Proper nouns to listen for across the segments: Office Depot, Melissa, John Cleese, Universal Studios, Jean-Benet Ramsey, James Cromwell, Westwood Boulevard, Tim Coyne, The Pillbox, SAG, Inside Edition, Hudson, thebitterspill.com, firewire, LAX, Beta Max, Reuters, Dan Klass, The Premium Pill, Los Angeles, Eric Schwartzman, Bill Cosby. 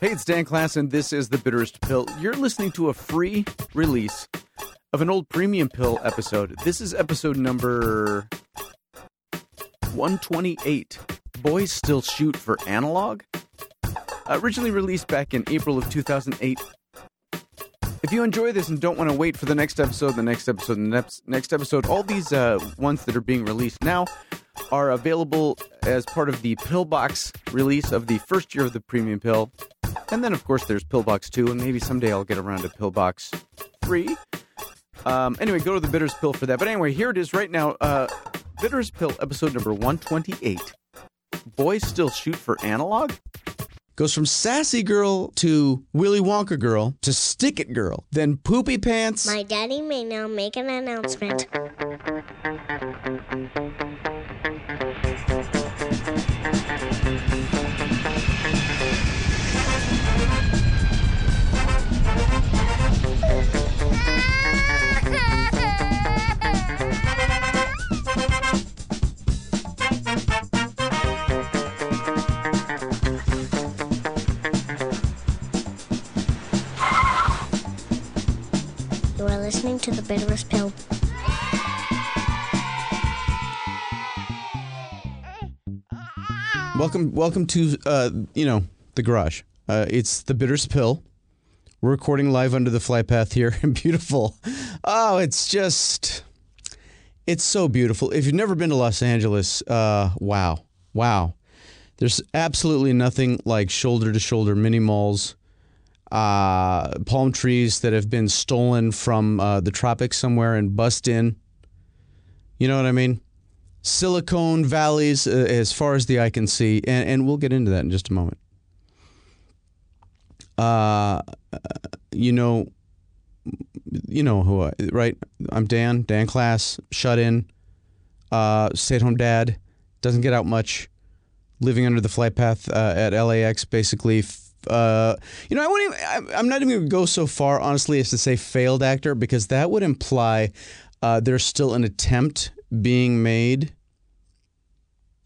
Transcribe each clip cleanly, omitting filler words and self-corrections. Hey, it's Dan Klass, and this is The Bitterest Pill. You're listening to a free release of an old Premium Pill episode. This is episode number 128. Boys Still Shoot for Analog? Originally released back in April of 2008. If you enjoy this and don't want to wait for the next episode, all these ones that are being released now are available as part of the Pillbox release of the first year of the Premium Pill. And then, of course, there's Pillbox 2, and maybe someday I'll get around to Pillbox 3. Anyway, go to the Bitterest Pill for that. But anyway, here it is right now. Bitterest Pill, episode number 128. Boys Still Shoot for Analog? Goes from sassy girl to Willy Wonka girl to stick it girl, then poopy pants. My daddy may now make an announcement. Listening to The Bitterest Pill. Welcome to the garage. It's The Bitterest Pill. We're recording live under the flypath here. Beautiful. Oh, it's so beautiful. If you've never been to Los Angeles, wow. There's absolutely nothing like shoulder to shoulder mini malls. Palm trees that have been stolen from the tropics somewhere and bust in. You know what I mean? Silicon valleys as far as the eye can see. And we'll get into that in just a moment. You know who I, right? I'm Dan Klass, shut in, stay-at-home dad, doesn't get out much, living under the flight path at LAX, basically. I wouldn't even, I'm not even going to go so far, honestly, as to say failed actor, because that would imply there's still an attempt being made.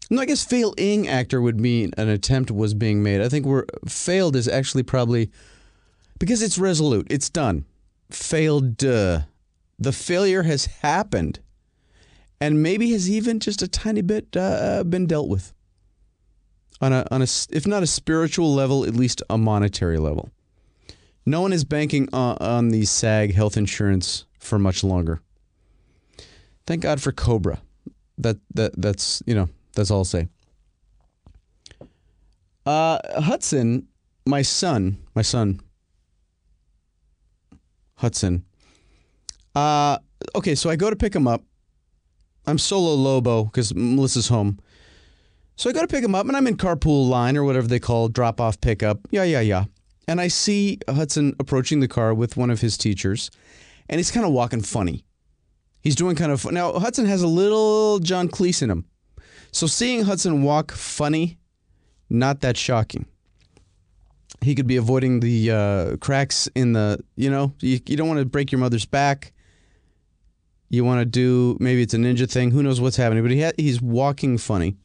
No, I guess failing actor would mean an attempt was being made. I think we're failed is actually probably, because it's resolute, it's done. Failed. The failure has happened, and maybe has even just a tiny bit been dealt with. On a, if not a spiritual level, at least a monetary level. No one is banking on the SAG health insurance for much longer. Thank God for Cobra. That's all I'll say. Hudson, my son, Hudson. Okay, so I go to pick him up. I'm solo Lobo because Melissa's home. So I go to pick him up, and I'm in carpool line, or whatever they call drop-off pickup. Yeah. And I see Hudson approaching the car with one of his teachers, and he's kind of walking funny. He's doing kind of... Now, Hudson has a little John Cleese in him. So seeing Hudson walk funny, not that shocking. He could be avoiding the cracks in the... You don't want to break your mother's back. You want to do... Maybe it's a ninja thing. Who knows what's happening? But he's walking funny.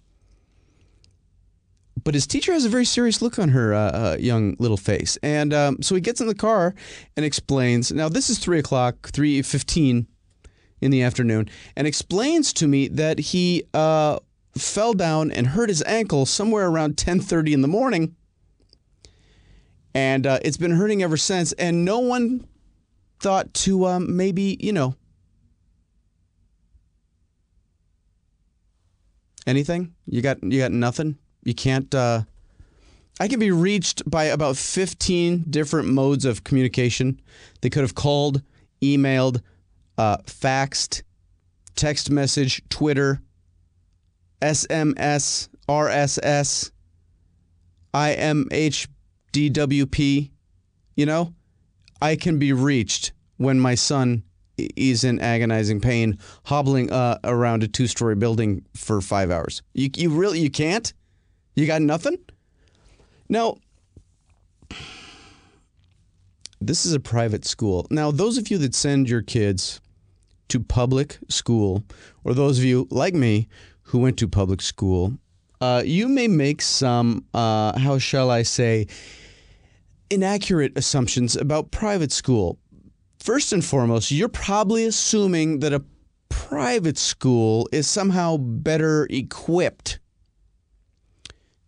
But his teacher has a very serious look on her young little face. And so he gets in the car and explains. Now, this is 3:15 in the afternoon. And explains to me that he fell down and hurt his ankle somewhere around 10:30 in the morning. And it's been hurting ever since. And no one thought to anything? You got nothing? You can't, I can be reached by about 15 different modes of communication. They could have called, emailed, faxed, text message, Twitter, SMS, RSS, IMHDWP. I can be reached when my son is in agonizing pain, hobbling around a 2-story building for 5 hours. You really can't? You got nothing? Now, this is a private school. Now, those of you that send your kids to public school, or those of you, like me, who went to public school, you may make some, inaccurate assumptions about private school. First and foremost, you're probably assuming that a private school is somehow better equipped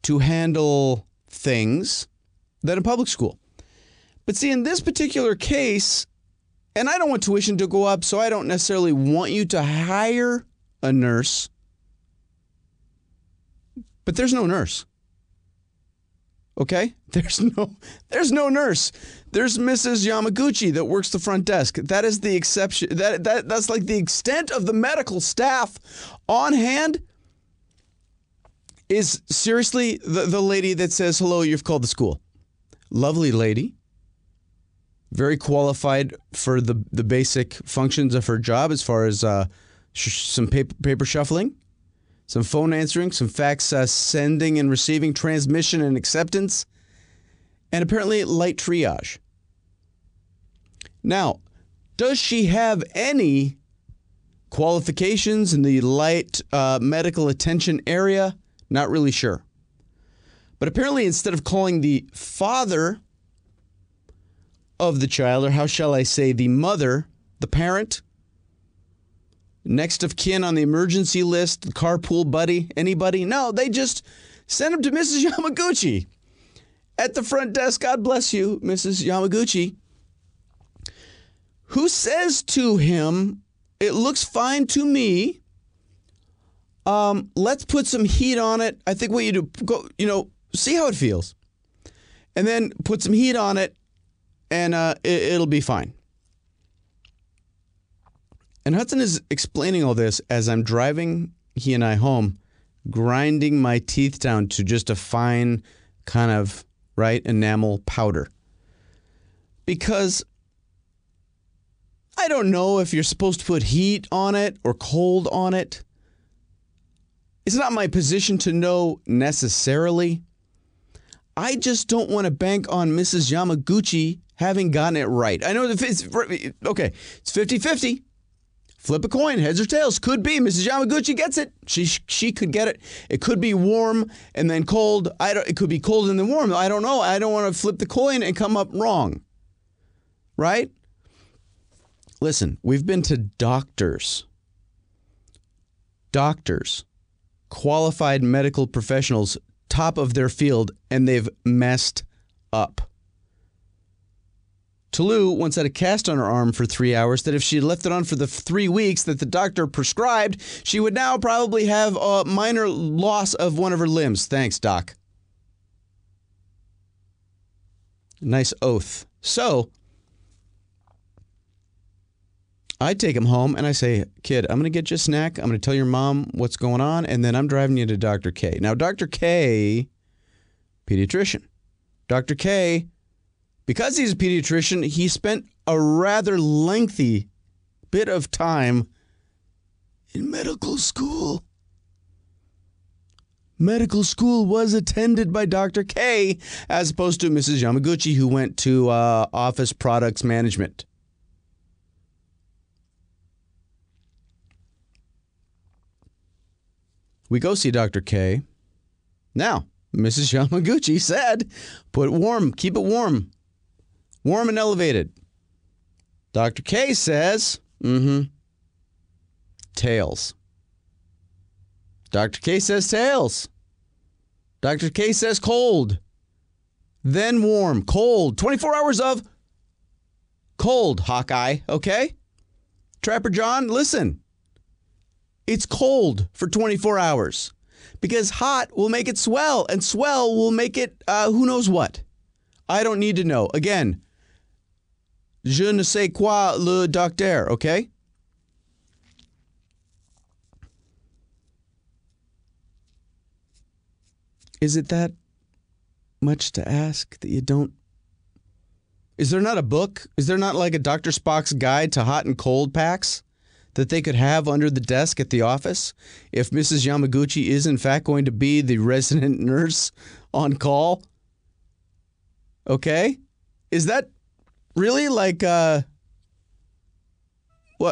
to handle things than a public school. But see, in this particular case, and I don't want tuition to go up, so I don't necessarily want you to hire a nurse, but there's no nurse. Okay? There's no nurse. There's Mrs. Yamaguchi that works the front desk. That is the exception. That's like the extent of the medical staff on hand is seriously the lady that says, hello, you've called the school. Lovely lady. Very qualified for the basic functions of her job as far as some paper shuffling, some phone answering, some fax sending and receiving, transmission and acceptance, and apparently light triage. Now, does she have any qualifications in the light medical attention area? Not really sure. But apparently instead of calling the father of the child, or how shall I say, the mother, the parent, next of kin on the emergency list, the carpool buddy, anybody? No, they just send him to Mrs. Yamaguchi at the front desk. God bless you, Mrs. Yamaguchi, who says to him, it looks fine to me. Let's put some heat on it. I think what you do, go, see how it feels. And then put some heat on it, and it'll be fine. And Hudson is explaining all this as I'm driving he and I home, grinding my teeth down to just a fine kind of, enamel powder. Because I don't know if you're supposed to put heat on it or cold on it. It's not my position to know necessarily. I just don't want to bank on Mrs. Yamaguchi having gotten it right. I know it's 50-50. Flip a coin, heads or tails. Could be Mrs. Yamaguchi gets it. She could get it. It could be warm and then cold. It could be cold and then warm. I don't know. I don't want to flip the coin and come up wrong. Right? Listen, we've been to doctors. Doctors, qualified medical professionals, top of their field, and they've messed up. Talou once had a cast on her arm for 3 hours that if she left it on for the 3 weeks that the doctor prescribed, she would now probably have a minor loss of one of her limbs. Thanks, Doc. Nice oath. So, I take him home and I say, kid, I'm going to get you a snack. I'm going to tell your mom what's going on, and then I'm driving you to Dr. K. Now, Dr. K, pediatrician. Dr. K, because he's a pediatrician, he spent a rather lengthy bit of time in medical school. Medical school was attended by Dr. K, as opposed to Mrs. Yamaguchi, who went to office products management. We go see Dr. K. Now, Mrs. Yamaguchi said, put warm, keep it warm. Warm and elevated. Dr. K says, tails. Dr. K says tails. Dr. K says cold. Then warm, cold. 24 hours of cold, Hawkeye, okay? Trapper John, listen. It's cold for 24 hours because hot will make it swell, and swell will make it who knows what. I don't need to know. Again, je ne sais quoi le docteur, okay? Is it that much to ask that you don't? Is there not a book? Is there not like a Dr. Spock's guide to hot and cold packs that they could have under the desk at the office if Mrs. Yamaguchi is in fact going to be the resident nurse on call? Okay? Is that really like,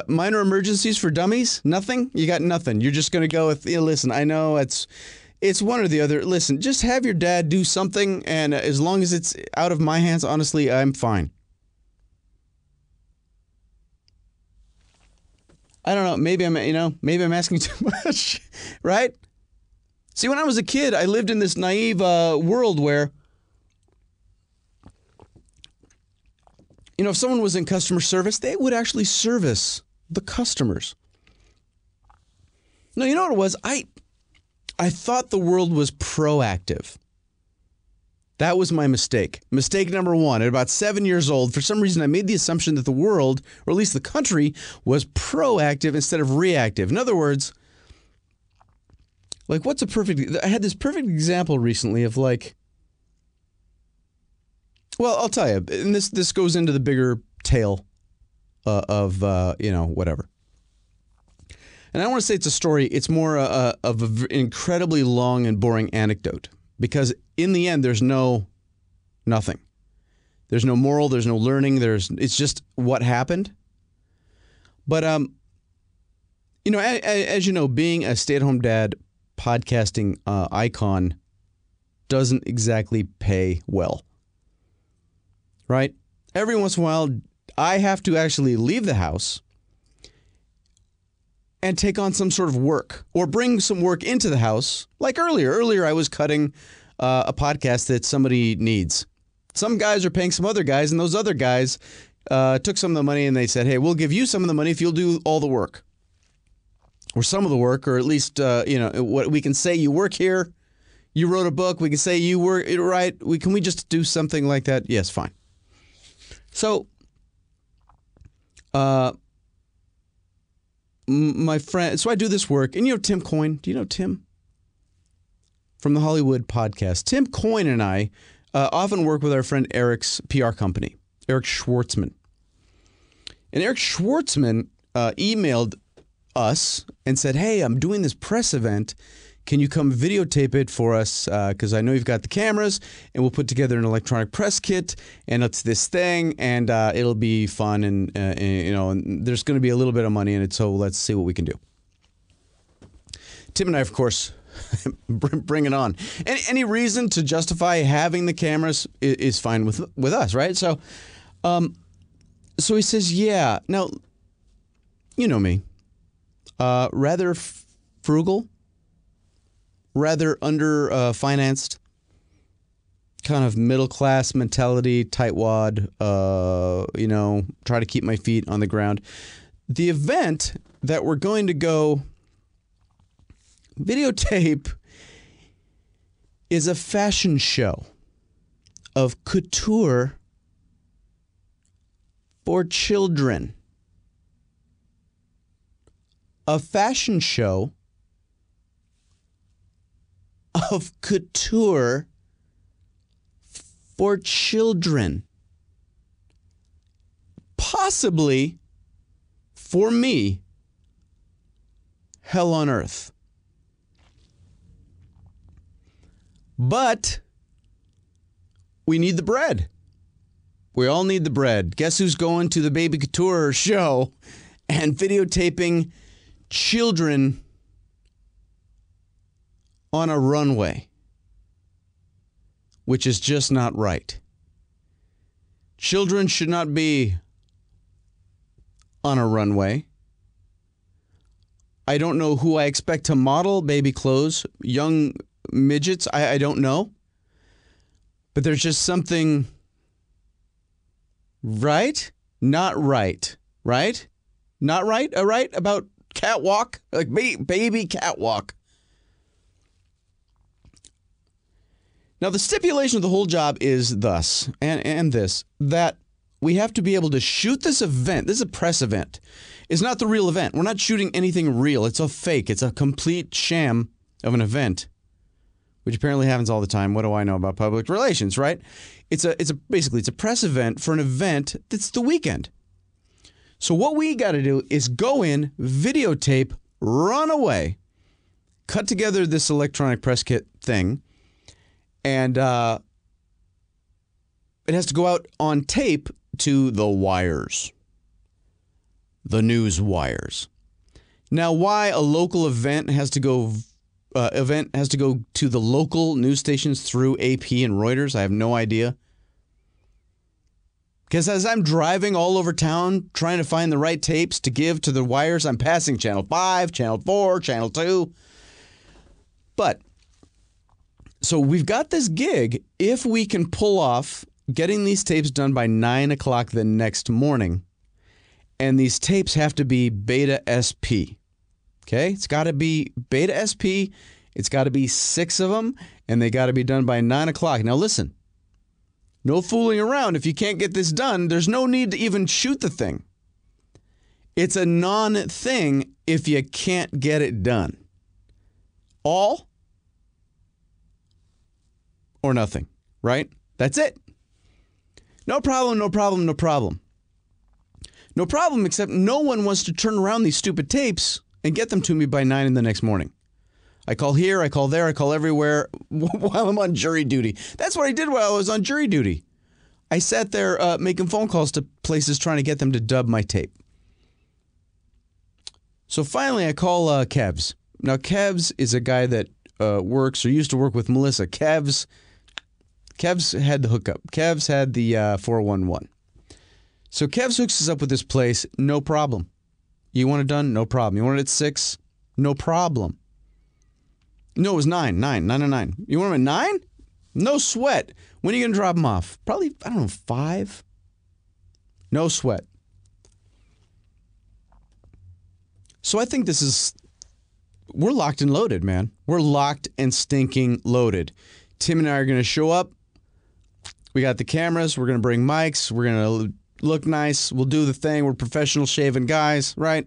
minor emergencies for dummies? Nothing? You got nothing. You're just going to go with, listen, I know it's It's one or the other. Listen, just have your dad do something, and as long as it's out of my hands, honestly, I'm fine. I don't know. Maybe I'm asking too much, right? See, when I was a kid, I lived in this naive world where, you know, if someone was in customer service, they would actually service the customers. No, you know what it was? I thought the world was proactive. That was my mistake. Mistake number one. At about 7 years old, for some reason, I made the assumption that the world, or at least the country, was proactive instead of reactive. In other words, like, what's a perfect... I had this perfect example recently of, like... Well, I'll tell you, and this goes into the bigger tale of you know, whatever. And I don't want to say it's a story. It's more of an incredibly long and boring anecdote. Because in the end, there's nothing. There's no moral, there's no learning, it's just what happened. But, you know, as you know, being a stay-at-home dad podcasting icon doesn't exactly pay well, right? Every once in a while, I have to actually leave the house and take on some sort of work, or bring some work into the house. Like earlier. Earlier I was cutting a podcast that somebody needs. Some guys are paying some other guys, and those other guys took some of the money and they said, hey, we'll give you some of the money if you'll do all the work. Or some of the work, or at least, you know, what we can say you work here, you wrote a book, we can say you were, right, can we just do something like that? Yes, fine. So, my friend, so I do this work, and you know Tim Coyne? Do you know Tim? From the Hollywood podcast. Tim Coyne and I often work with our friend Eric's PR company, Eric Schwartzman. And Eric Schwartzman emailed us and said, hey, I'm doing this press event. Can you come videotape it for us? Because I know you've got the cameras, and we'll put together an electronic press kit, and it's this thing, and it'll be fun, and you know, and there's going to be a little bit of money in it, so let's see what we can do. Tim and I, of course, bring it on. Any reason to justify having the cameras is fine with us, right? So, so he says, yeah. Now, you know me. Rather frugal, rather under-financed, kind of middle-class mentality, tightwad, you know, try to keep my feet on the ground. The event that we're going to go videotape is a fashion show of couture for children. A fashion show of couture for children. Possibly, for me, hell on earth. But we need the bread. We all need the bread. Guess who's going to the Baby Couture show and videotaping children on a runway, which is just not right. Children should not be on a runway. I don't know who I expect to model baby clothes, young midgets, I don't know. But there's just something right, not right, right? Not right, all right, about catwalk, like baby catwalk. Now, the stipulation of the whole job is thus, and this, that we have to be able to shoot this event. This is a press event. It's not the real event. We're not shooting anything real. It's a fake. It's a complete sham of an event, which apparently happens all the time. What do I know about public relations, right? Basically, it's a press event for an event that's the weekend. So what we got to do is go in, videotape, run away, cut together this electronic press kit thing, and it has to go out on tape to the wires, the news wires. Now, why a local event has to go event has to go to the local news stations through AP and Reuters. I have no idea. Because as I'm driving all over town trying to find the right tapes to give to the wires, I'm passing Channel 5, Channel 4, Channel 2. But, so we've got this gig. If we can pull off getting these tapes done by 9 o'clock the next morning, and these tapes have to be Beta SP. Okay? It's got to be Beta SP. It's got to be 6 of them, and they got to be done by 9 o'clock. Now listen. No fooling around. If you can't get this done, there's no need to even shoot the thing. It's a non-thing if you can't get it done. All or nothing, right? That's it. No problem, no problem, no problem. No problem, except no one wants to turn around these stupid tapes and get them to me by 9 in the next morning. I call here, I call there, I call everywhere while I'm on jury duty. That's what I did while I was on jury duty. I sat there making phone calls to places trying to get them to dub my tape. So finally I call Kevs. Now Kevs is a guy that works or used to work with Melissa. Kevs had the hookup. Kevs had the 411. So Kevs hooks us up with this place, no problem. You want it done? No problem. You want it at 6? No problem. No, it was 9. You want them at 9? No sweat. When are you going to drop them off? Probably, I don't know, 5? No sweat. So I think this is, we're locked and loaded, man. We're locked and stinking loaded. Tim and I are going to show up. We got the cameras. We're going to bring mics. We're going to look nice. We'll do the thing. We're professional shaven guys, right?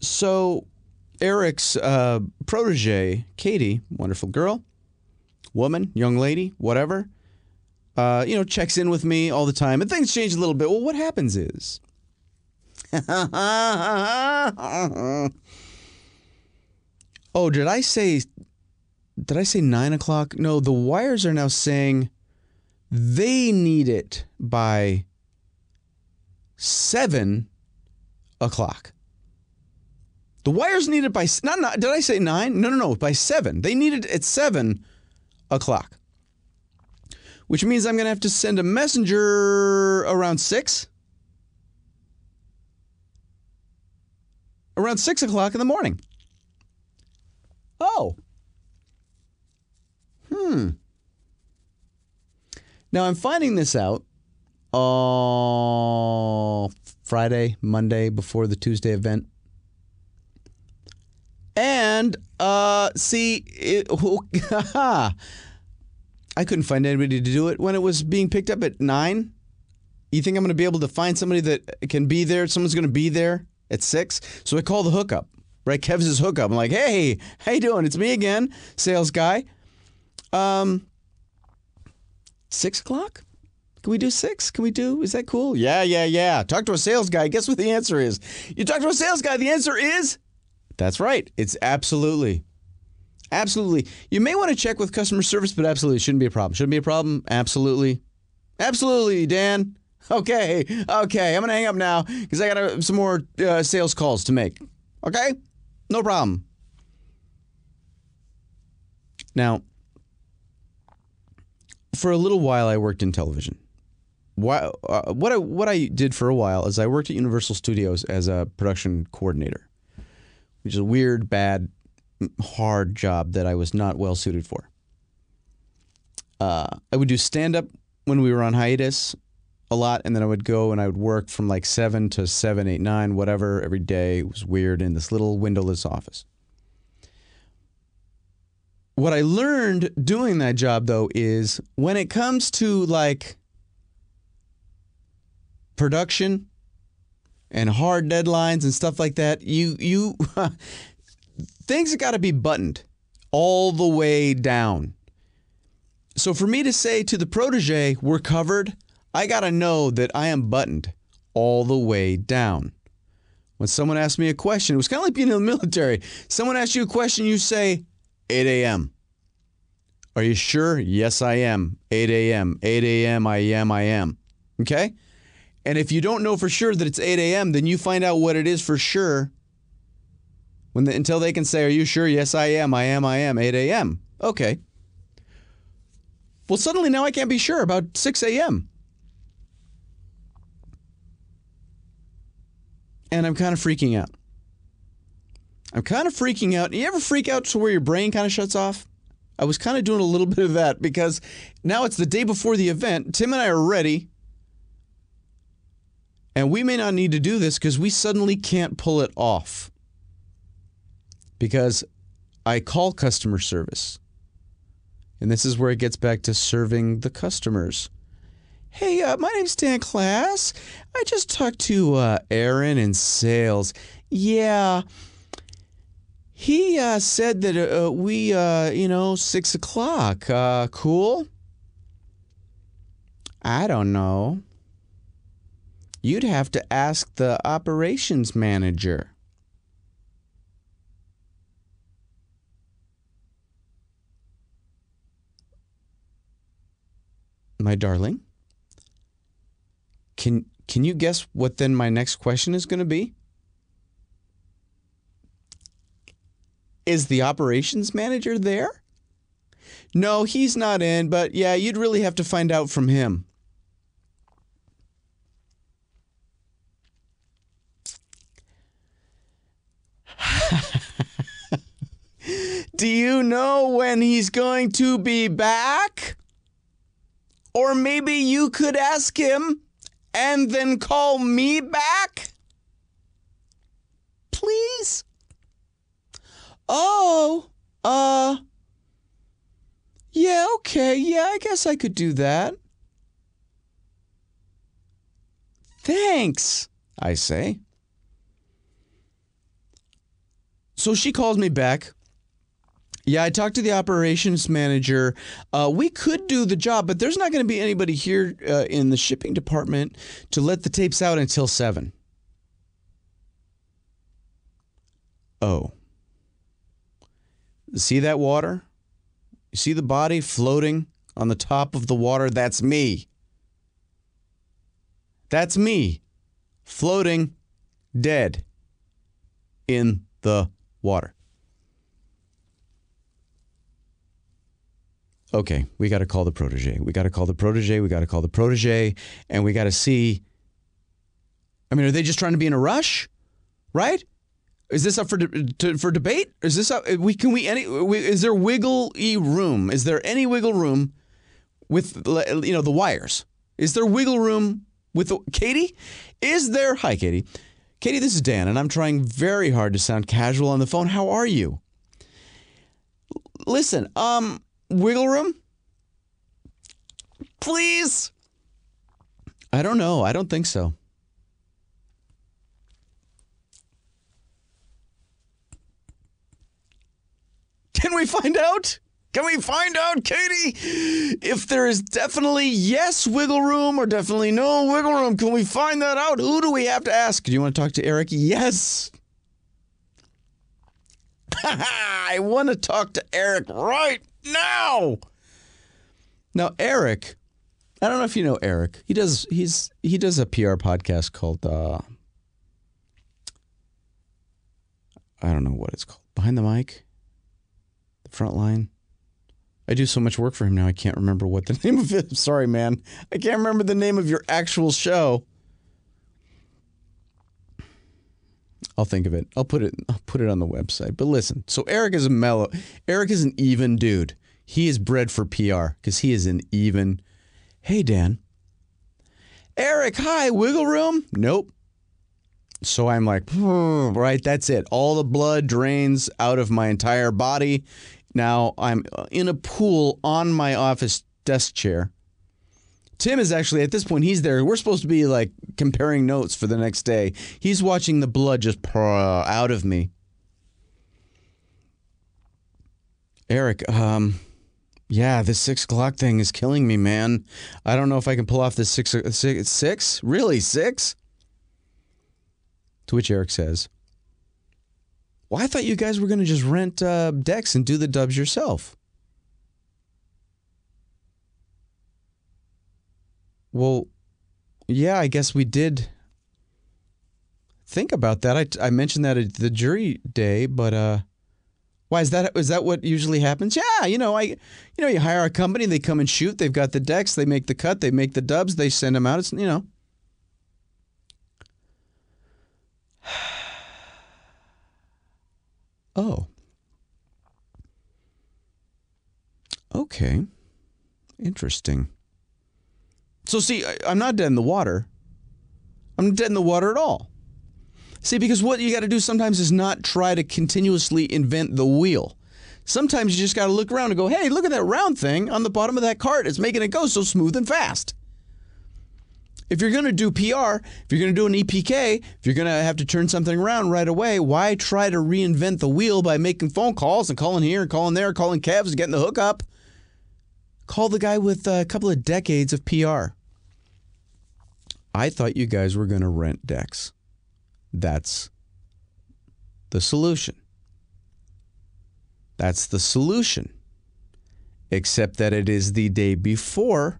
So Eric's protege, Katie, wonderful girl, woman, young lady, whatever, you know, checks in with me all the time, and things change a little bit. Well, what happens is, oh, did I say 9 o'clock? No, the wires are now saying they need it by 7 o'clock. The wires needed by, not, did I say 9? No, by 7. They needed it at 7 o'clock. Which means I'm going to have to send a messenger around 6. Around 6 o'clock in the morning. Oh. Now I'm finding this out Friday, Monday, before the Tuesday event. And, see, I couldn't find anybody to do it when it was being picked up at 9. You think I'm going to be able to find somebody that can be there? Someone's going to be there at 6? So I call the hookup, right? Kev's hookup. I'm like, hey, how you doing? It's me again, sales guy. 6 o'clock? Can we do 6? Can we do? Is that cool? Yeah. Talk to a sales guy. Guess what the answer is? You talk to a sales guy, the answer is... That's right. It's absolutely. Absolutely. You may want to check with customer service, but absolutely shouldn't be a problem. Shouldn't be a problem. Absolutely. Absolutely, Dan. Okay. I'm going to hang up now because I got some more sales calls to make. Okay? No problem. Now, for a little while, I worked in television. What I did for a while is I worked at Universal Studios as a production coordinator, which is a weird, bad, hard job that I was not well suited for. I would do stand-up when we were on hiatus a lot, and then I would go and I would work from like 7 to 7, 8, 9, whatever, every day. It was weird in this little windowless office. What I learned doing that job, though, is when it comes to like production and hard deadlines and stuff like that, you things have got to be buttoned all the way down. So for me to say to the protege, we're covered, I got to know that I am buttoned all the way down. When someone asked me a question, it was kind of like being in the military. Someone asks you a question, you say, 8 a.m. Are you sure? Yes, I am. 8 a.m. 8 a.m. I am. Okay? And if you don't know for sure that it's 8 a.m., then you find out what it is for sure until they can say, are you sure? Yes, I am, 8 a.m. Okay. Well, suddenly now I can't be sure about 6 a.m. And I'm kind of freaking out. You ever freak out to where your brain kind of shuts off? I was kind of doing a little bit of that because now it's the day before the event. Tim and I are ready. And we may not need to do this because we suddenly can't pull it off. Because I call customer service. And this is where it gets back to serving the customers. Hey, my name's Dan Klass. I just talked to Aaron in sales. Yeah. He said that we, 6 o'clock. Cool? I don't know. You'd have to ask the operations manager. My darling, can you guess what then my next question is going to be? Is the operations manager there? No, he's not in, but yeah, you'd really have to find out from him. Do you know when he's going to be back? Or maybe you could ask him and then call me back? Please? Oh, yeah, okay, yeah, I guess I could do that. Thanks, I say. So she calls me back. Yeah, I talked to the operations manager. We could do the job, but there's not going to be anybody here in the shipping department to let the tapes out until 7. Oh. See that water? You see the body floating on the top of the water? That's me. That's me. Floating, dead, in the water. Okay, we got to call the protege. And we got to see. I mean, are they just trying to be in a rush? Right? Is this up for debate? Is this up? Is there wiggle-y room? Is there any wiggle room with, you know, the wires? Is there wiggle room with Katie? Is there? Hi, Katie. Katie, this is Dan, and I'm trying very hard to sound casual on the phone. How are you? Listen, wiggle room? Please? I don't know. I don't think so. Can we find out? Can we find out, Katie? If there is definitely yes wiggle room or definitely no wiggle room, can we find that out? Who do we have to ask? Do you want to talk to Eric? Yes. I want to talk to Eric right now. Now, Eric, I don't know if you know Eric. He does a PR podcast called I don't know what it's called. Behind the Mic, the Front Line. I do so much work for him now. I can't remember what the name of it. Sorry, man. I can't remember the name of your actual show. I'll think of it. I'll put it on the website. But listen, so Eric is an even dude. He is bred for PR because he is an even. Hey, Dan. Eric, hi, wiggle room? Nope. So I'm like, right, that's it. All the blood drains out of my entire body. Now I'm in a pool on my office desk chair. Tim is actually, at this point, he's there. We're supposed to be, like, comparing notes for the next day. He's watching the blood just pour out of me. Eric, yeah, this 6 o'clock thing is killing me, man. I don't know if I can pull off this 6? Really, 6? To which Eric says, well, I thought you guys were going to just rent decks and do the dubs yourself. Well, yeah, I guess we did. think about that. I mentioned that at the jury day, but why is that what usually happens? Yeah, you hire a company, they come and shoot, they've got the decks, they make the cut, they make the dubs, they send them out. It's, you know. Oh. Okay. Interesting. So see, I'm not dead in the water. I'm not dead in the water at all. See, because what you got to do sometimes is not try to continuously invent the wheel. Sometimes you just got to look around and go, hey, look at that round thing on the bottom of that cart. It's making it go so smooth and fast. If you're going to do PR, if you're going to do an EPK, if you're going to have to turn something around right away, why try to reinvent the wheel by making phone calls and calling here and calling there, calling cabs and getting the hookup? Call the guy with a couple of decades of PR. I thought you guys were going to rent decks. That's the solution. That's the solution. Except that it is the day before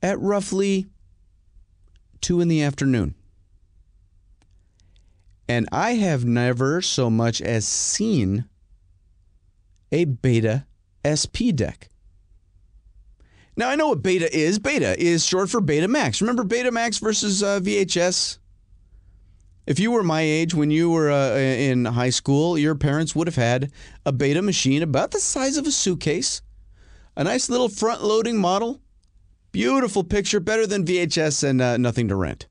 at roughly 2 PM. And I have never so much as seen a Beta SP deck. Now, I know what Beta is. Beta is short for Beta Max. Remember Beta Max versus VHS? If you were my age when you were in high school, your parents would have had a Beta machine about the size of a suitcase, a nice little front-loading model, beautiful picture, better than VHS and nothing to rent.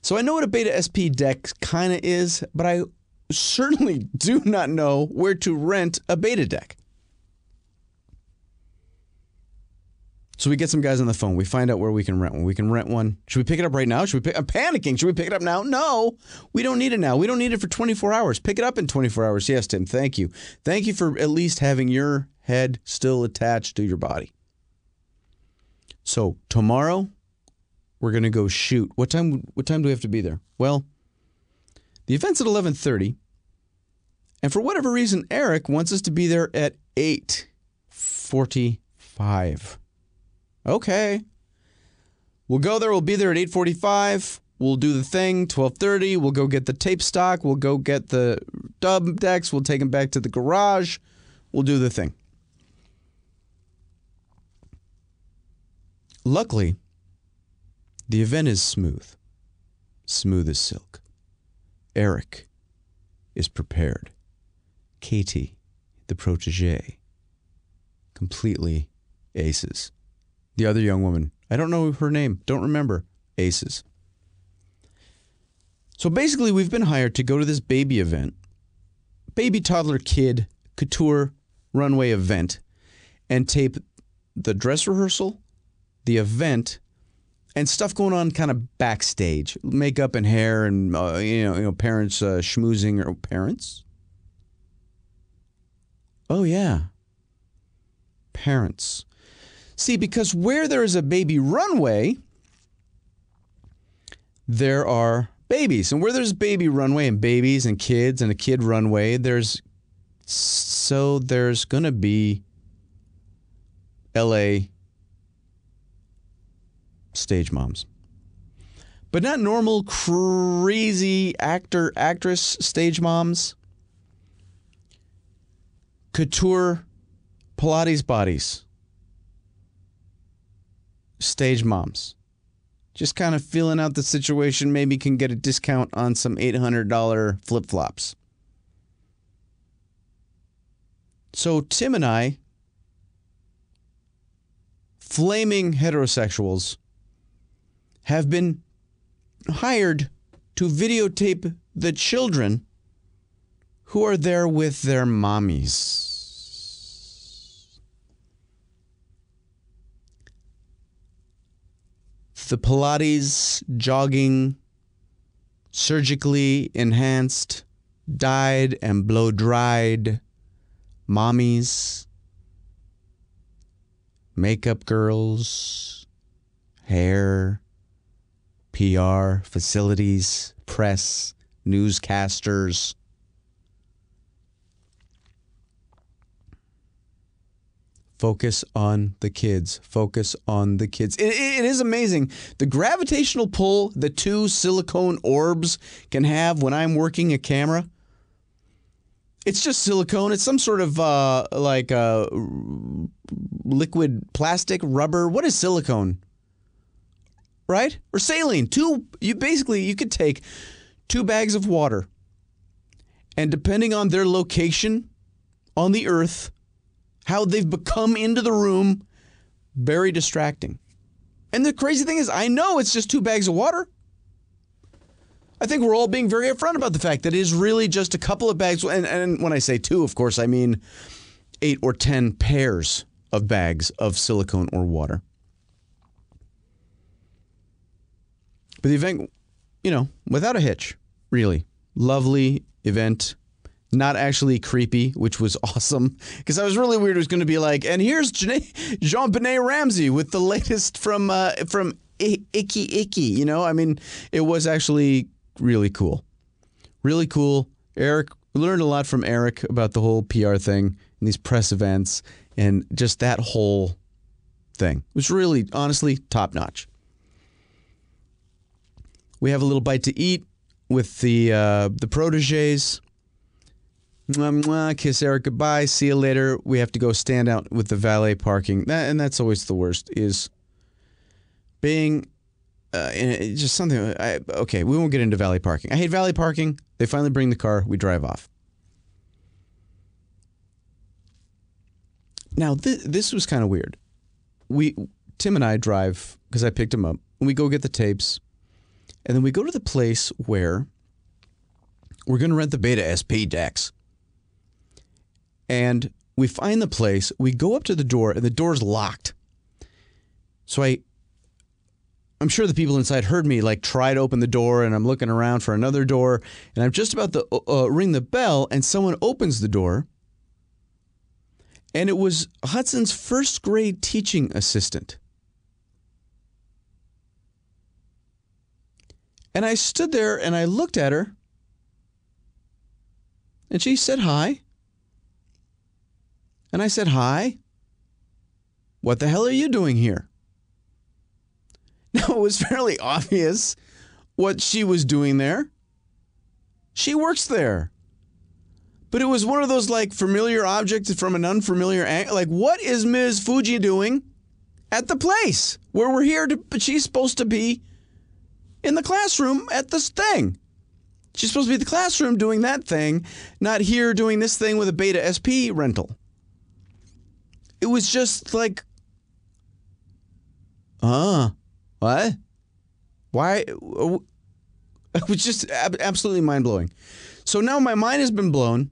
So I know what a Beta SP deck kind of is, but I certainly do not know where to rent a Beta deck. So we get some guys on the phone. We find out where we can rent one. We can rent one. Should we pick it up right now? I'm panicking. Should we pick it up now? No, we don't need it now. We don't need it for 24 hours. Pick it up in 24 hours. Yes, Tim, thank you. Thank you for at least having your head still attached to your body. So tomorrow, we're going to go shoot. What time do we have to be there? Well, the event's at 11:30. And for whatever reason, Eric wants us to be there at 8:45. Okay, we'll go there, we'll be there at 8:45, we'll do the thing, 12:30, we'll go get the tape stock, we'll go get the dub decks, we'll take them back to the garage, we'll do the thing. Luckily, the event is smooth as silk. Eric is prepared. Katie, the protege, completely aces. The other young woman, I don't know her name, don't remember, aces. So basically we've been hired to go to this baby event, baby toddler kid couture runway event, and tape the dress rehearsal, the event, and stuff going on kind of backstage, makeup and hair and parents schmoozing or parents. Oh yeah, parents. See, because where there is a baby runway, there are babies. And where there's baby runway and babies and kids and a kid runway, there's going to be LA stage moms. But not normal crazy actor, actress stage moms. Couture Pilates bodies. Stage moms. Just kind of feeling out the situation, maybe can get a discount on some $800 flip-flops. So Tim and I, flaming heterosexuals, have been hired to videotape the children who are there with their mommies. The Pilates, jogging, surgically enhanced, dyed and blow-dried mommies, makeup girls, hair, PR, facilities, press, newscasters. Focus on the kids. Focus on the kids. It is amazing the gravitational pull the two silicone orbs can have when I'm working a camera. It's just silicone. It's some sort of liquid plastic, rubber. What is silicone? Right? Or saline. You could take two bags of water, and depending on their location on the earth, how they've become into the room, very distracting. And the crazy thing is, I know it's just two bags of water. I think we're all being very upfront about the fact that it is really just a couple of bags. And when I say two, of course, I mean 8 or 10 pairs of bags of silicone or water. But the event, without a hitch, really. Lovely event. Not actually creepy, which was awesome, because I was really weird. It was going to be like, and here's Jean-Benet Ramsey with the latest from Icky. It was actually really cool. Really cool. Eric, we learned a lot from Eric about the whole PR thing and these press events and just that whole thing. It was really, honestly, top-notch. We have a little bite to eat with the protégés. Kiss Eric goodbye. See you later. We have to go stand out with the valet parking. And that's always the worst, is being just something. Okay, we won't get into valet parking. I hate valet parking. They finally bring the car. We drive off. Now, this was kind of weird. Tim and I drive, because I picked him up, and we go get the tapes. And then we go to the place where we're going to rent the Beta SP decks. And we find the place, we go up to the door, and the door's locked. So I'm sure the people inside heard me, try to open the door, and I'm looking around for another door, and I'm just about to ring the bell, and someone opens the door, and it was Hudson's first grade teaching assistant. And I stood there, and I looked at her, and she said hi. And I said, hi, what the hell are you doing here? Now, it was fairly obvious what she was doing there. She works there. But it was one of those, familiar objects from an unfamiliar angle. What is Ms. Fuji doing at the place where we're here? But she's supposed to be in the classroom at this thing. She's supposed to be in the classroom doing that thing, not here doing this thing with a Beta SP rental. It was just what? Why? It was just absolutely mind-blowing. So now my mind has been blown.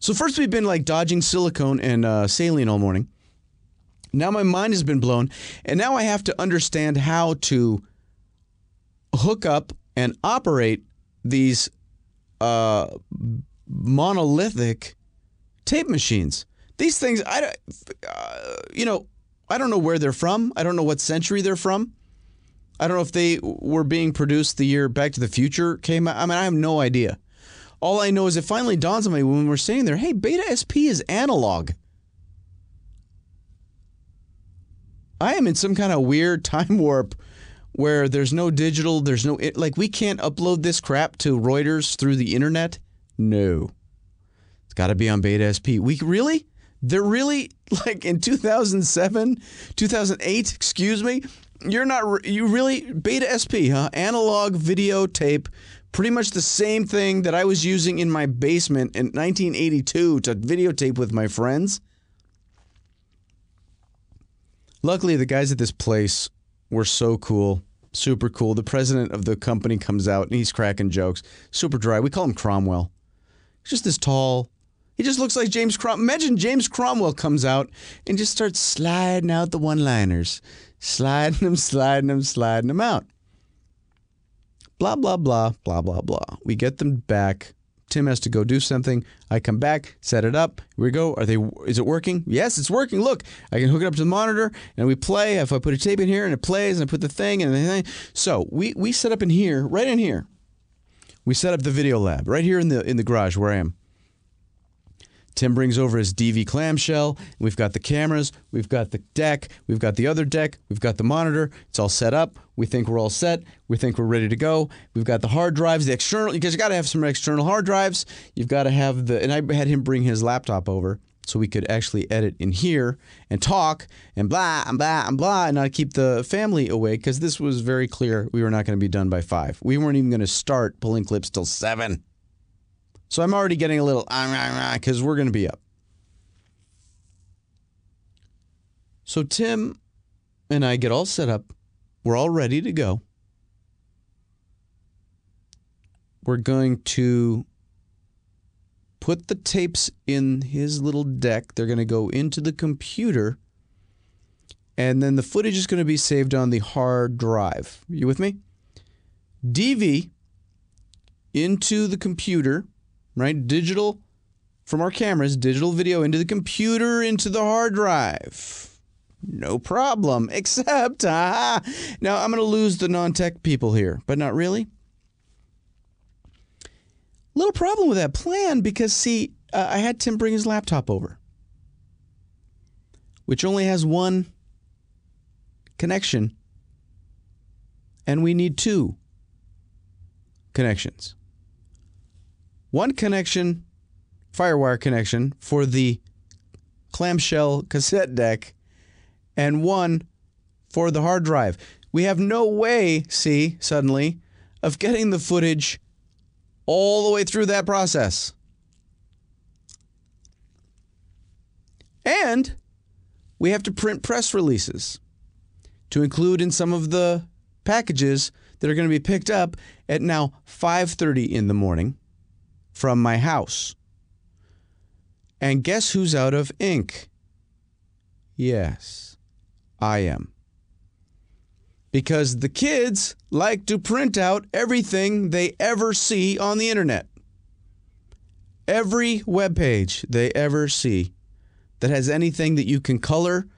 So first we've been dodging silicone and saline all morning. Now my mind has been blown. And now I have to understand how to hook up and operate these monolithic tape machines. These things, I don't know where they're from. I don't know what century they're from. I don't know if they were being produced the year Back to the Future came out. I have no idea. All I know is it finally dawns on me when we're sitting there, hey, Beta SP is analog. I am in some kind of weird time warp where there's no digital, we can't upload this crap to Reuters through the internet. No. It's got to be on Beta SP. Really? They're really, in 2008, Beta SP, huh? Analog videotape, pretty much the same thing that I was using in my basement in 1982 to videotape with my friends. Luckily, the guys at this place were so cool, super cool. The president of the company comes out, and he's cracking jokes, super dry. We call him Cromwell. He's just this tall. He just looks like James Cromwell. Imagine James Cromwell comes out and just starts sliding out the one-liners. Sliding them out. Blah, blah, blah, blah, blah, blah. We get them back. Tim has to go do something. I come back, set it up. Here we go. Is it working? Yes, it's working. Look, I can hook it up to the monitor, and we play. If I put a tape in here, and it plays, and I put the thing, and the thing. So we set up in here, right in here. We set up the video lab, right here in the garage where I am. Tim brings over his DV clamshell. We've got the cameras. We've got the deck. We've got the other deck. We've got the monitor. It's all set up. We think we're all set. We think we're ready to go. We've got the hard drives, the external, because you got to have some external hard drives. You've got to have the, and I had him bring his laptop over so we could actually edit in here and talk and blah and blah and blah and not keep the family awake, because this was very clear we were not going to be done by 5. We weren't even going to start pulling clips till 7. So I'm already getting a little because we're going to be up. So Tim and I get all set up. We're all ready to go. We're going to put the tapes in his little deck. They're going to go into the computer. And then the footage is going to be saved on the hard drive. You with me? DV into the computer. Right? Digital from our cameras, digital video into the computer, into the hard drive. No problem, except, now I'm going to lose the non-tech people here, but not really. Little problem with that plan because, see, I had Tim bring his laptop over, which only has one connection, and we need two connections. One connection, firewire connection, for the clamshell cassette deck, and one for the hard drive. We have no way, see, suddenly, of getting the footage all the way through that process. And we have to print press releases to include in some of the packages that are going to be picked up at now 5:30 in the morning. From my house. And guess who's out of ink? Yes, I am. Because the kids like to print out everything they ever see on the internet. Every webpage they ever see that has anything that you can color,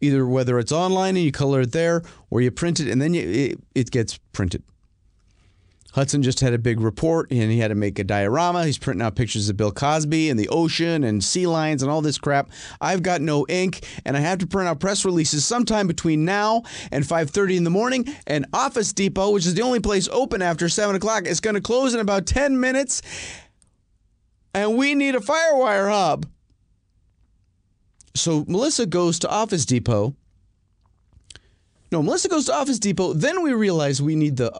either whether it's online and you color it there, or you print it and then it gets printed. Hudson just had a big report, and he had to make a diorama. He's printing out pictures of Bill Cosby and the ocean and sea lions and all this crap. I've got no ink, and I have to print out press releases sometime between now and 5:30 in the morning. And Office Depot, which is the only place open after 7 o'clock, is going to close in about 10 minutes. And we need a firewire hub. So Melissa goes to Office Depot. No, Melissa goes to Office Depot. Then we realize we need the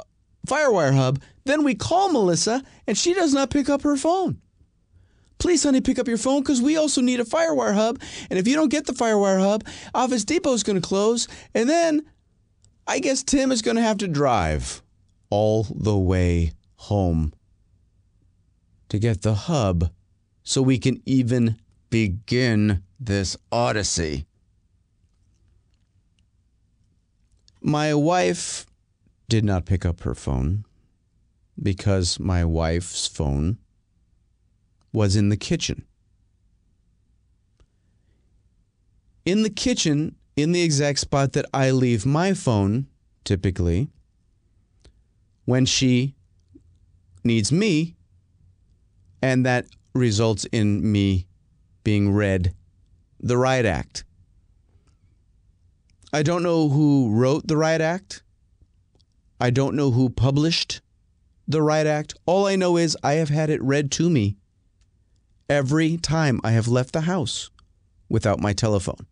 firewire hub, then we call Melissa, and she does not pick up her phone. Please, honey, pick up your phone, because we also need a firewire hub, and if you don't get the firewire hub, Office Depot is going to close, and then I guess Tim is going to have to drive all the way home to get the hub so we can even begin this odyssey. My wife did not pick up her phone because my wife's phone was in the kitchen. In the kitchen, in the exact spot that I leave my phone, typically, when she needs me, and that results in me being read the Riot Act. I don't know who wrote the Riot Act. I don't know who published the Riot Act. All I know is I have had it read to me every time I have left the house without my telephone.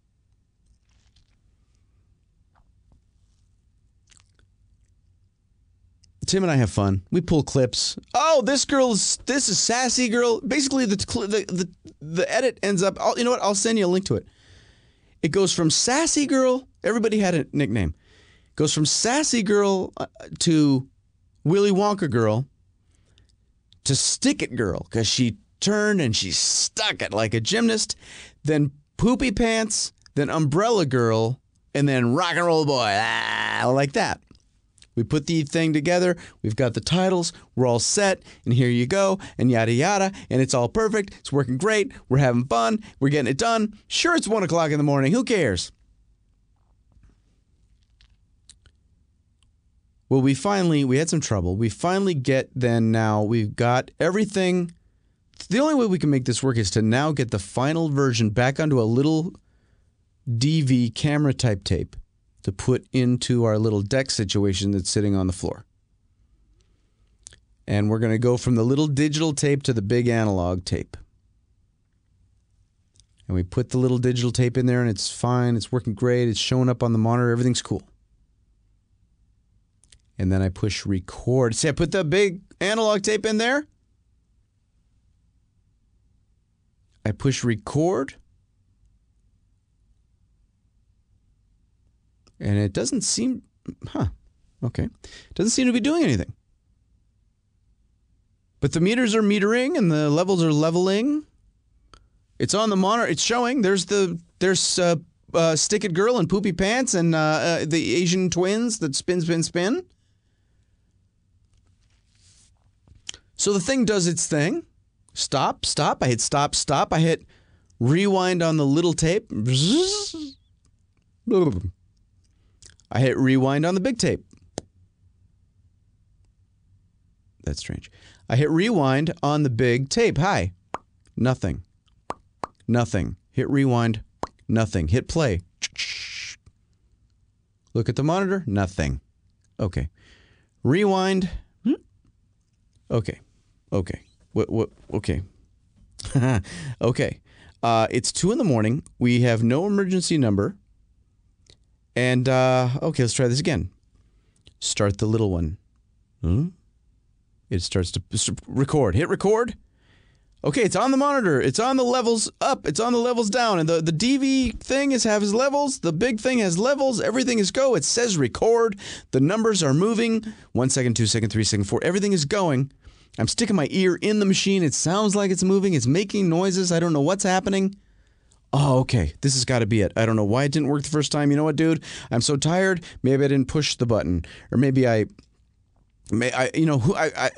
Tim and I have fun. We pull clips. Oh, this is sassy girl. Basically, the edit ends up, you know what, I'll send you a link to it. It goes from sassy girl, everybody had a nickname. Goes from sassy girl to Willy Wonka girl to stick it girl, because she turned and she stuck it like a gymnast, then poopy pants, then umbrella girl, and then rock and roll boy, like that. We put the thing together, we've got the titles, we're all set, and here you go, and yada yada, and it's all perfect, it's working great, we're having fun, we're getting it done. Sure, it's 1 o'clock in the morning, who cares? Well, we finally, we had some trouble. We finally get then now, we've got everything the only way we can make this work is to now get the final version back onto a little DV camera type tape to put into our little deck situation that's sitting on the floor. And we're going to go from the little digital tape to the big analog tape. And we put the little digital tape in there, and it's fine. It's working great. It's showing up on the monitor. Everything's cool. And then I push record. See, I put the big analog tape in there. I push record. And it doesn't seem... Huh. Okay. Doesn't seem to be doing anything. But the meters are metering and the levels are leveling. It's on the monitor. It's showing. There's Stick It Girl in Poopy Pants and the Asian twins that spin, spin, spin. So the thing does its thing. Stop, stop. I hit stop, stop. I hit rewind on the little tape. I hit rewind on the big tape. That's strange. I hit rewind on the big tape. Hi. Nothing. Nothing. Hit rewind. Nothing. Hit play. Look at the monitor. Nothing. Okay. Rewind. Okay. Okay. What? Okay. Okay. It's 2 a.m. We have no emergency number. And, okay, let's try this again. Start the little one. Hmm? It starts to record. Hit record. Okay, it's on the monitor. It's on the levels up. It's on the levels down. And the DV thing has levels. The big thing has levels. Everything is go. It says record. The numbers are moving. 1 second, 2 second, 3 second, four. Everything is going. I'm sticking my ear in the machine. It sounds like it's moving. It's making noises. I don't know what's happening. Oh, okay. This has got to be it. I don't know why it didn't work the first time. You know what, dude? I'm so tired. Maybe I didn't push the button, or maybe I you know who? I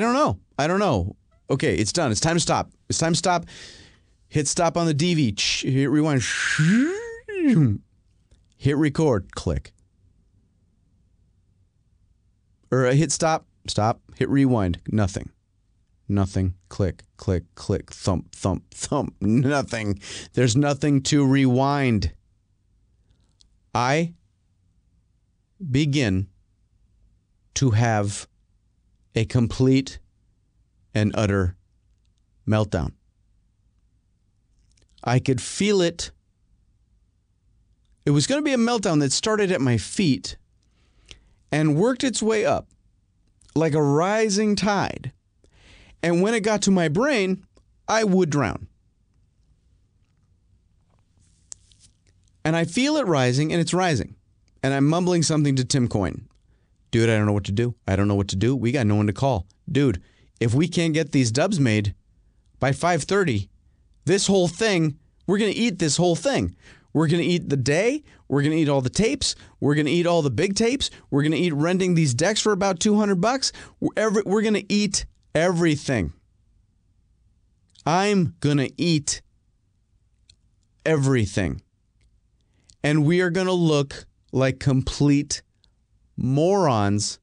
don't know. I don't know. Okay, it's done. It's time to stop. It's time to stop. Hit stop on the DV. Hit rewind. Hit record. Click. Or hit stop. Stop. Hit rewind. Nothing. Nothing. Click, click, click. Thump, thump, thump. Nothing. There's nothing to rewind. I begin to have a complete and utter meltdown. I could feel it. It was going to be a meltdown that started at my feet and worked its way up like a rising tide. And when it got to my brain, I would drown. And I feel it rising, and it's rising. And I'm mumbling something to Tim Coyne. Dude, I don't know what to do. I don't know what to do. We got no one to call. Dude, if we can't get these dubs made by 5:30, this whole thing, we're going to eat this whole thing. We're going to eat the day. We're going to eat all the tapes. We're going to eat all the big tapes. We're going to eat renting these decks for about $200. We're going to eat everything. I'm going to eat everything. And we are going to look like complete morons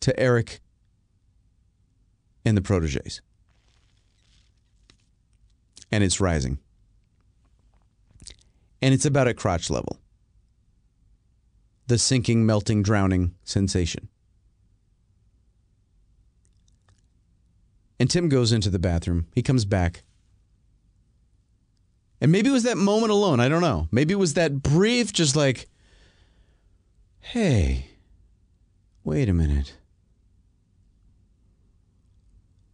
to Eric and the protégés. And it's rising. And it's about at crotch level. The sinking, melting, drowning sensation. And Tim goes into the bathroom. He comes back. And maybe it was that moment alone. I don't know. Maybe it was that brief, just like, hey, wait a minute.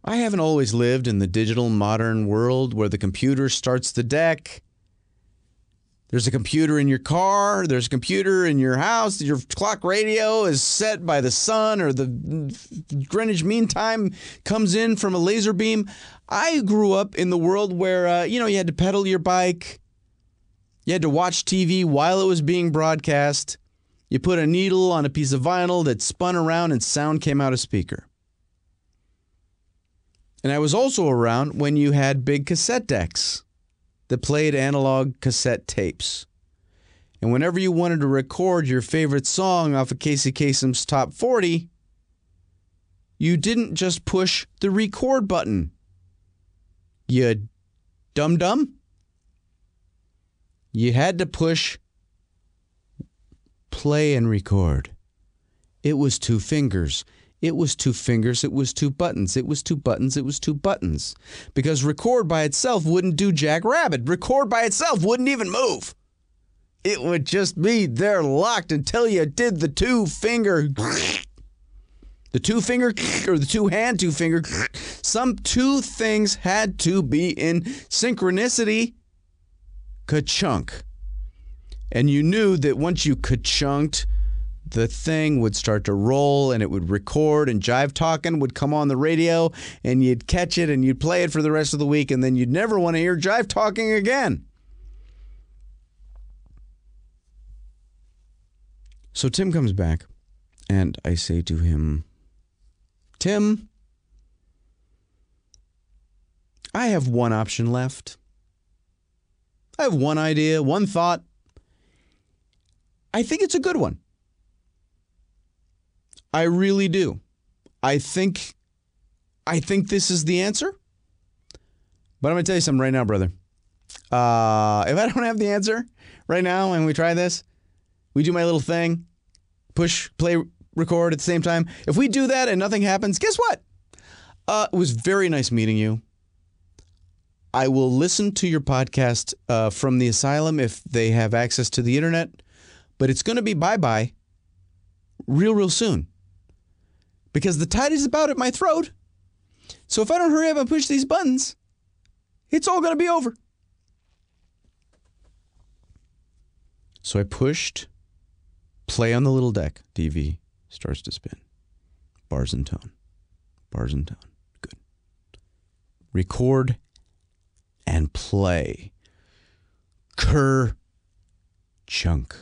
I haven't always lived in the digital modern world where the computer starts the deck. There's a computer in your car. There's a computer in your house. Your clock radio is set by the sun, or the Greenwich Mean Time comes in from a laser beam. I grew up in the world where, you know, you had to pedal your bike. You had to watch TV while it was being broadcast. You put a needle on a piece of vinyl that spun around and sound came out a speaker. And I was also around when you had big cassette decks that played analog cassette tapes. And whenever you wanted to record your favorite song off of Casey Kasem's Top 40, you didn't just push the record button. you dum-dum. You had to push play and record. It was two fingers. It was two fingers. It was two buttons. It was two buttons. It was two buttons. Because record by itself wouldn't do jack rabbit. Record by itself wouldn't even move. It would just be there locked until you did the two-finger, the two-finger, or the two-hand two-finger. Some two things had to be in synchronicity. Ka-chunk. And you knew that once you ka-chunked, the thing would start to roll and it would record, and Jive Talkin' would come on the radio and you'd catch it and you'd play it for the rest of the week, and then you'd never want to hear Jive Talking again. So Tim comes back and I say to him, Tim, I have one option left. I have one idea, one thought. I think it's a good one. I really do. I think this is the answer. But I'm going to tell you something right now, brother. If I don't have the answer right now and we try this, we do my little thing, push, play, record at the same time. If we do that and nothing happens, guess what? It was very nice meeting you. I will listen to your podcast from the asylum if they have access to the internet, but it's going to be bye-bye real soon. Because the tide is about at my throat. So if I don't hurry up and push these buttons, it's all going to be over. So I pushed play on the little deck. DV starts to spin. Bars and tone. Bars and tone. Good. Record and play. Ker-chunk.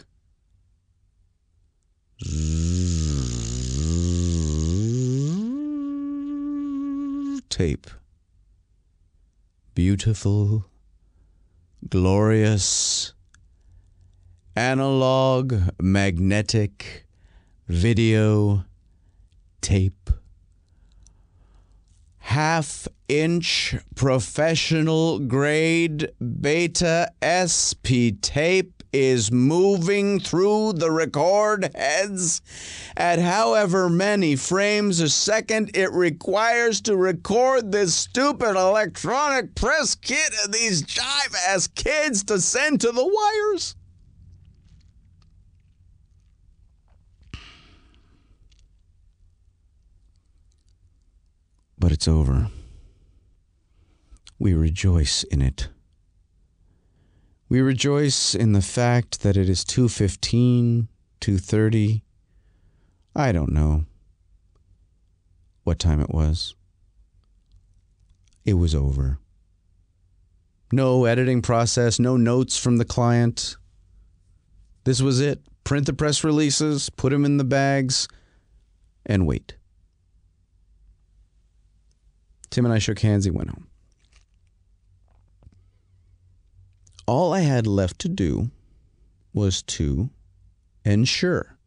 Tape. Beautiful, glorious, analog, magnetic, video, tape. Half-inch professional grade Beta SP tape is moving through the record heads at however many frames a second it requires to record this stupid electronic press kit of these jive-ass kids to send to the wires. But it's over. We rejoice in it. We rejoice in the fact that it is 2:15, 2:30. I don't know what time it was. It was over. No editing process, no notes from the client. This was it. Print the press releases, put them in the bags, and wait. Tim and I shook hands. He went home. All I had left to do was to ensure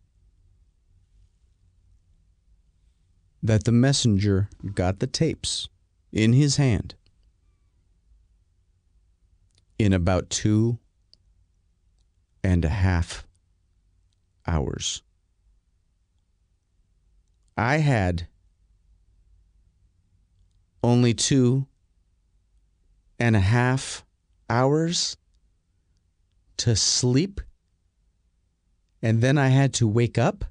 that the messenger got the tapes in his hand in about 2.5 hours. I had only 2.5 hours to sleep, and then I had to wake up.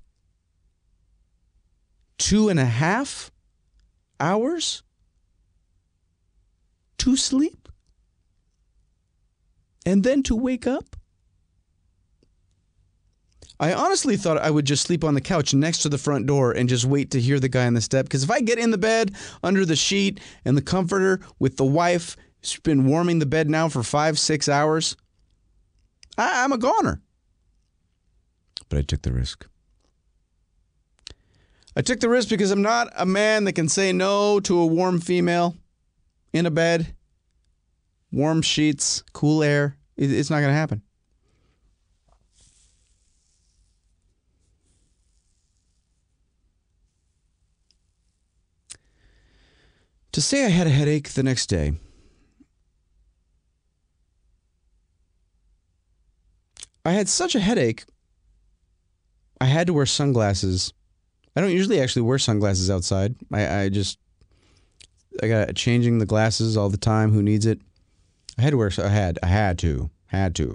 2.5 hours to sleep, and then to wake up. I honestly thought I would just sleep on the couch next to the front door and just wait to hear the guy on the step, because if I get in the bed, under the sheet, and the comforter with the wife, she's been warming the bed now for 5-6 hours, I'm a goner. But I took the risk. I took the risk because I'm not a man that can say no to a warm female in a bed, warm sheets, cool air. It's not going to happen. To say I had a headache the next day I had such a headache, I had to wear sunglasses. I don't usually actually wear sunglasses outside. I got changing the glasses all the time. Who needs it? I had to. And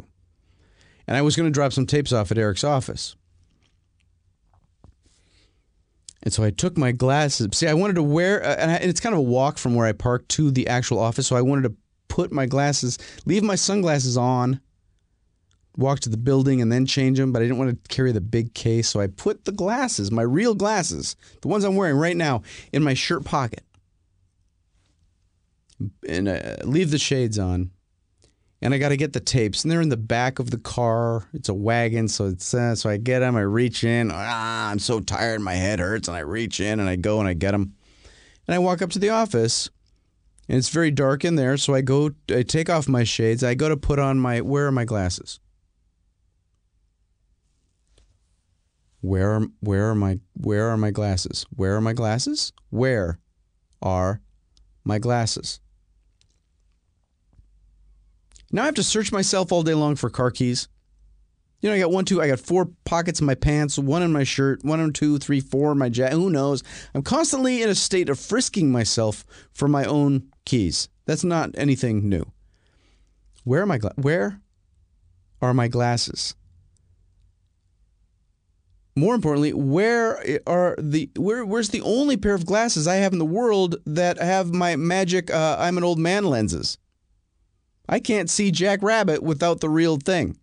I was going to drop some tapes off at Eric's office. And so I took my glasses. See, I wanted to wear, and it's kind of a walk from where I parked to the actual office, so I wanted to put my glasses, leave my sunglasses on, walk to the building and then change them, but I didn't want to carry the big case, so I put the glasses, my real glasses, the ones I'm wearing right now, in my shirt pocket. And leave the shades on. And I got to get the tapes, and they're in the back of the car. It's a wagon, so it's so I get them. I reach in. I'm so tired, my head hurts, and I reach in and I go and I get them. And I walk up to the office, and it's very dark in there. So I take off my shades. I go to put on my. Where are my glasses? Where are my glasses? Where are my glasses? Where are my glasses? Now I have to search myself all day long for car keys. You know, I got four pockets in my pants, one in my shirt, one in two, three, four in my jacket. Who knows? I'm constantly in a state of frisking myself for my own keys. That's not anything new. Where are my glasses? More importantly, where's the only pair of glasses I have in the world that have my magic I'm an old man lenses? I can't see Jack Rabbit without the real thing.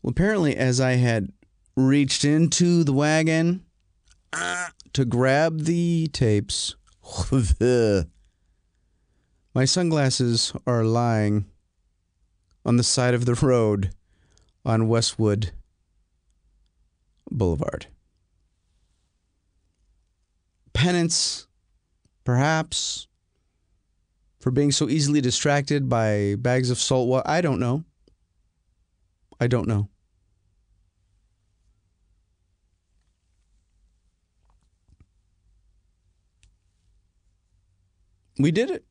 Well, apparently, as I had reached into the wagon to grab the tapes, my sunglasses are lying on the side of the road on Westwood Boulevard. Penance, perhaps, for being so easily distracted by bags of salt water. I don't know. We did it.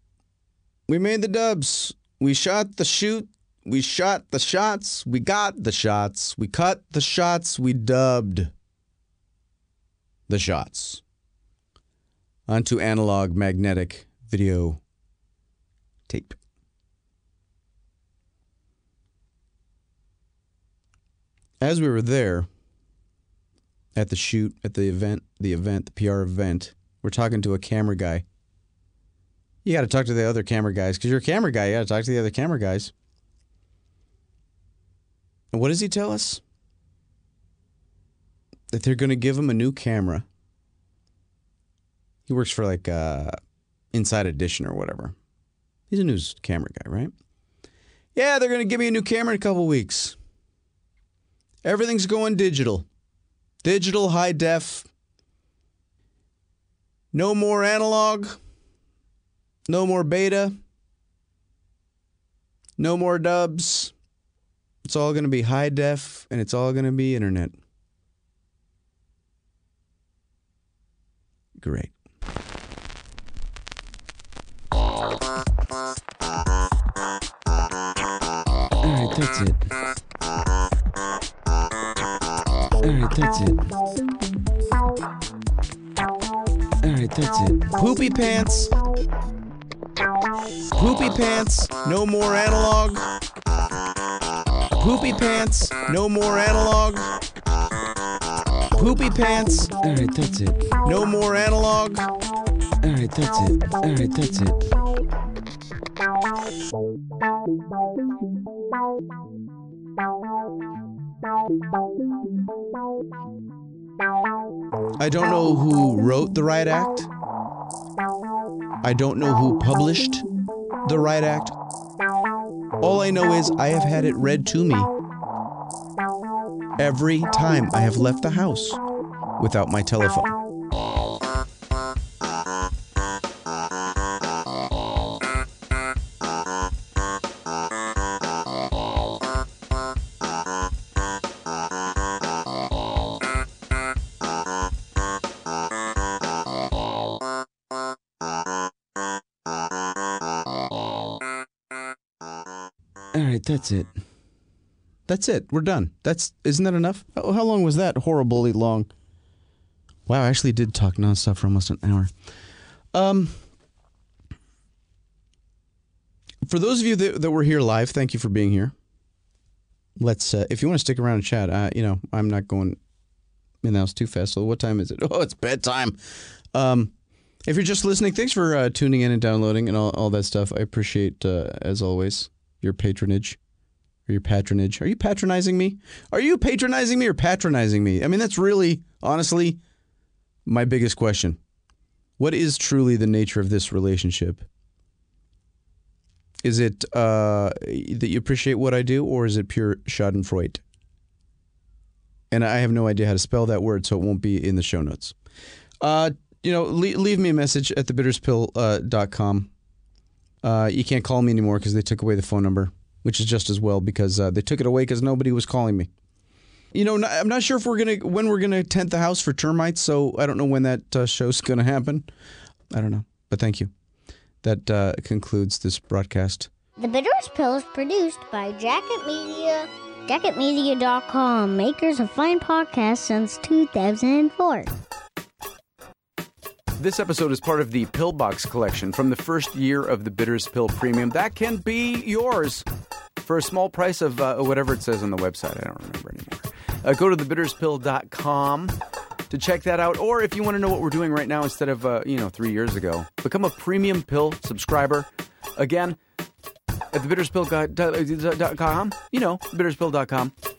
We made the dubs. We shot the shoot. We shot the shots. We got the shots. We cut the shots. We dubbed the shots onto analog magnetic video tape. As we were there at the shoot, at the PR event, we're talking to a camera guy. You got to talk to the other camera guys because you're a camera guy. You got to talk to the other camera guys. And what does he tell us? That they're going to give him a new camera. He works for like Inside Edition or whatever. He's a news camera guy, right? Yeah, they're going to give me a new camera in a couple weeks. Everything's going digital. Digital, high def. No more analog. No more beta. No more dubs. It's all going to be high def, and it's all going to be internet. Great. Alright, that's it. Poopy pants. No more analog. Alright, that's it. No more analog. I don't know who wrote the riot act. I don't know who published the riot act. All I know is I have had it read to me every time I have left the house without my telephone. All right, that's it. That's it. We're done. Isn't that enough? How long was that? Horribly long. Wow, I actually did talk nonstop for almost an hour. For those of you that were here live, thank you for being here. Let's if you want to stick around and chat, I'm not going in the house too fast. So what time is it? Oh, it's bedtime. If you're just listening, thanks for tuning in and downloading and all that stuff. I appreciate, as always, your patronage. Or your patronage. Are you patronizing me? Are you patronizing me or patronizing me? I mean, that's really, honestly, my biggest question. What is truly the nature of this relationship? Is it that you appreciate what I do, or is it pure schadenfreude? And I have no idea how to spell that word, so it won't be in the show notes. Leave me a message at thebitterspill.com. You can't call me anymore because they took away the phone number, which is just as well because they took it away because nobody was calling me. I'm not sure if when we're gonna tent the house for termites, so I don't know when that show's gonna happen. I don't know, but thank you. That concludes this broadcast. The Bitterest Pill is produced by Jacket Media, jacketmedia.com, makers of fine podcasts since 2004. This episode is part of the Pillbox collection from the first year of the Bitterest Pill Premium. That can be yours for a small price of whatever it says on the website. I don't remember anymore. Go to thebitterspill.com to check that out. Or if you want to know what we're doing right now instead of, 3 years ago, become a Premium Pill subscriber. Again, at thebitterspill.com, thebitterspill.com.